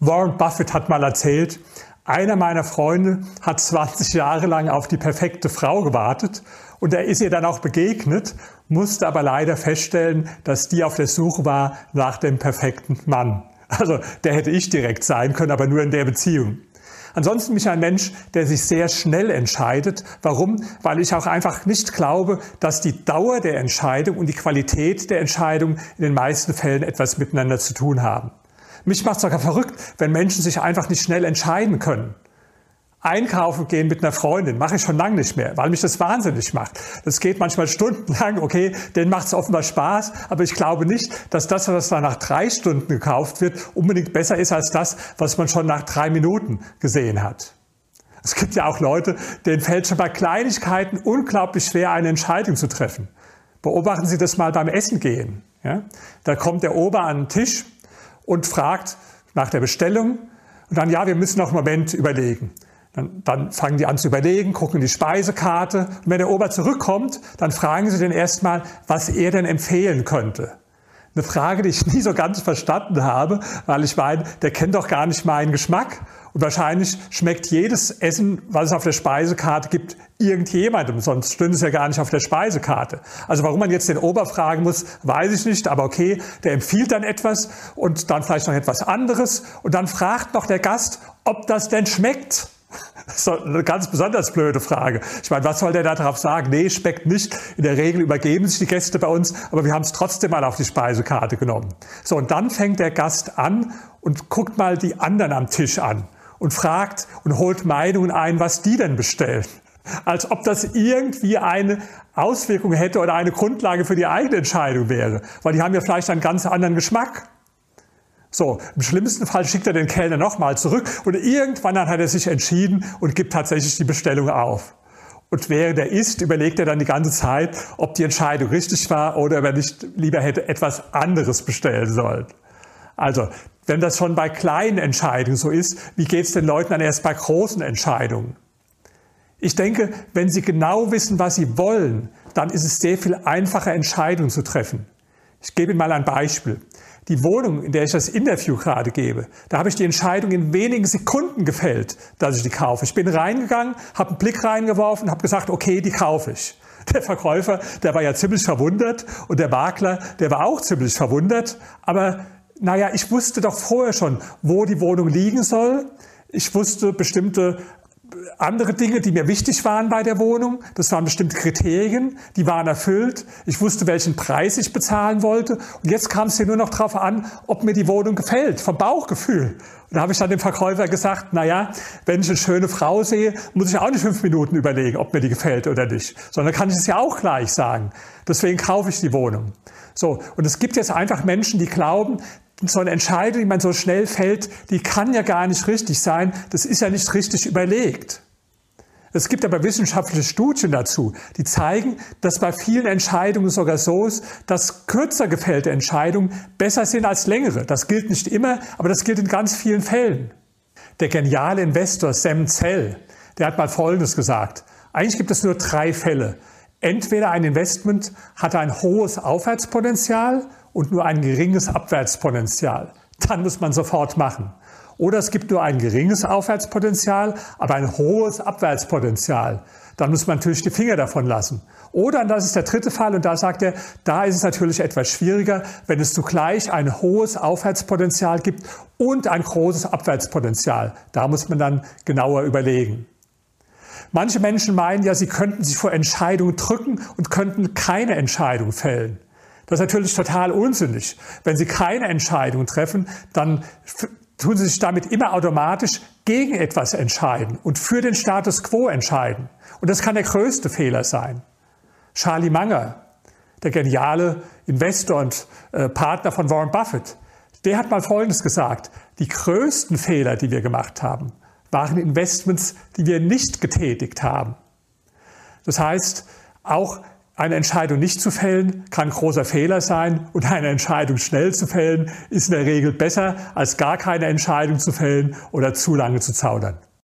Warren Buffett hat mal erzählt, einer meiner Freunde hat 20 Jahre lang auf die perfekte Frau gewartet und er ist ihr dann auch begegnet, musste aber leider feststellen, dass die auf der Suche war nach dem perfekten Mann. Also der hätte ich direkt sein können, aber nur in der Beziehung. Ansonsten bin ich ein Mensch, der sich sehr schnell entscheidet. Warum? Weil ich auch einfach nicht glaube, dass die Dauer der Entscheidung und die Qualität der Entscheidung in den meisten Fällen etwas miteinander zu tun haben. Mich macht es sogar verrückt, wenn Menschen sich einfach nicht schnell entscheiden können. Einkaufen gehen mit einer Freundin mache ich schon lange nicht mehr, weil mich das wahnsinnig macht. Das geht manchmal stundenlang, okay, denen macht es offenbar Spaß, aber ich glaube nicht, dass das, was dann nach 3 Stunden gekauft wird, unbedingt besser ist als das, was man schon nach 3 Minuten gesehen hat. Es gibt ja auch Leute, denen fällt schon bei Kleinigkeiten unglaublich schwer, eine Entscheidung zu treffen. Beobachten Sie das mal beim Essen gehen. Ja? Da kommt der Ober an den Tisch und fragt nach der Bestellung und dann, ja, wir müssen noch einen Moment überlegen. Dann fangen die an zu überlegen, gucken die Speisekarte. Und wenn der Ober zurückkommt, dann fragen sie den erstmal, was er denn empfehlen könnte. Eine Frage, die ich nie so ganz verstanden habe, weil ich meine, der kennt doch gar nicht meinen Geschmack. Und wahrscheinlich schmeckt jedes Essen, was es auf der Speisekarte gibt, irgendjemandem. Sonst stünde es ja gar nicht auf der Speisekarte. Also warum man jetzt den Ober fragen muss, weiß ich nicht. Aber okay, der empfiehlt dann etwas und dann vielleicht noch etwas anderes. Und dann fragt noch der Gast, ob das denn schmeckt. Das ist eine ganz besonders blöde Frage. Ich meine, was soll der da drauf sagen? Nee, schmeckt nicht. In der Regel übergeben sich die Gäste bei uns, aber wir haben es trotzdem mal auf die Speisekarte genommen. So, und dann fängt der Gast an und guckt mal die anderen am Tisch an und fragt und holt Meinungen ein, was die denn bestellen. Als ob das irgendwie eine Auswirkung hätte oder eine Grundlage für die eigene Entscheidung wäre. Weil die haben ja vielleicht einen ganz anderen Geschmack. So, im schlimmsten Fall schickt er den Kellner nochmal zurück und irgendwann dann hat er sich entschieden und gibt tatsächlich die Bestellung auf. Und während er isst, überlegt er dann die ganze Zeit, ob die Entscheidung richtig war oder ob er nicht lieber hätte etwas anderes bestellen sollen. Also, wenn das schon bei kleinen Entscheidungen so ist, wie geht es den Leuten dann erst bei großen Entscheidungen? Ich denke, wenn sie genau wissen, was sie wollen, dann ist es sehr viel einfacher, Entscheidungen zu treffen. Ich gebe Ihnen mal ein Beispiel. Die Wohnung, in der ich das Interview gerade gebe, da habe ich die Entscheidung in wenigen Sekunden gefällt, dass ich die kaufe. Ich bin reingegangen, habe einen Blick reingeworfen, habe gesagt, okay, die kaufe ich. Der Verkäufer, der war ja ziemlich verwundert und der Makler, der war auch ziemlich verwundert. Aber naja, ich wusste doch vorher schon, wo die Wohnung liegen soll. Ich wusste bestimmte andere Dinge, die mir wichtig waren bei der Wohnung, das waren bestimmte Kriterien, die waren erfüllt. Ich wusste, welchen Preis ich bezahlen wollte. Und jetzt kam es hier nur noch darauf an, ob mir die Wohnung gefällt, vom Bauchgefühl. Und da habe ich dann dem Verkäufer gesagt, naja, wenn ich eine schöne Frau sehe, muss ich auch nicht 5 Minuten überlegen, ob mir die gefällt oder nicht. Sondern kann ich es ja auch gleich sagen. Deswegen kaufe ich die Wohnung. So, und es gibt jetzt einfach Menschen, die glauben, so eine Entscheidung, die man so schnell fällt, die kann ja gar nicht richtig sein. Das ist ja nicht richtig überlegt. Es gibt aber wissenschaftliche Studien dazu, die zeigen, dass bei vielen Entscheidungen sogar so ist, dass kürzer gefällte Entscheidungen besser sind als längere. Das gilt nicht immer, aber das gilt in ganz vielen Fällen. Der geniale Investor Sam Zell, der hat mal Folgendes gesagt. Eigentlich gibt es nur 3 Fälle. Entweder ein Investment hat ein hohes Aufwärtspotenzial und nur ein geringes Abwärtspotenzial. Dann muss man sofort machen. Oder es gibt nur ein geringes Aufwärtspotenzial, aber ein hohes Abwärtspotenzial. Dann muss man natürlich die Finger davon lassen. Oder, und das ist der 3. Fall, und da sagt er, da ist es natürlich etwas schwieriger, wenn es zugleich ein hohes Aufwärtspotenzial gibt und ein großes Abwärtspotenzial. Da muss man dann genauer überlegen. Manche Menschen meinen ja, sie könnten sich vor Entscheidungen drücken und könnten keine Entscheidung fällen. Das ist natürlich total unsinnig. Wenn Sie keine Entscheidung treffen, dann tun Sie sich damit immer automatisch gegen etwas entscheiden und für den Status quo entscheiden. Und das kann der größte Fehler sein. Charlie Munger, der geniale Investor und Partner von Warren Buffett, der hat mal Folgendes gesagt. Die größten Fehler, die wir gemacht haben, waren Investments, die wir nicht getätigt haben. Das heißt, auch eine Entscheidung nicht zu fällen, kann großer Fehler sein und eine Entscheidung schnell zu fällen, ist in der Regel besser, als gar keine Entscheidung zu fällen oder zu lange zu zaudern.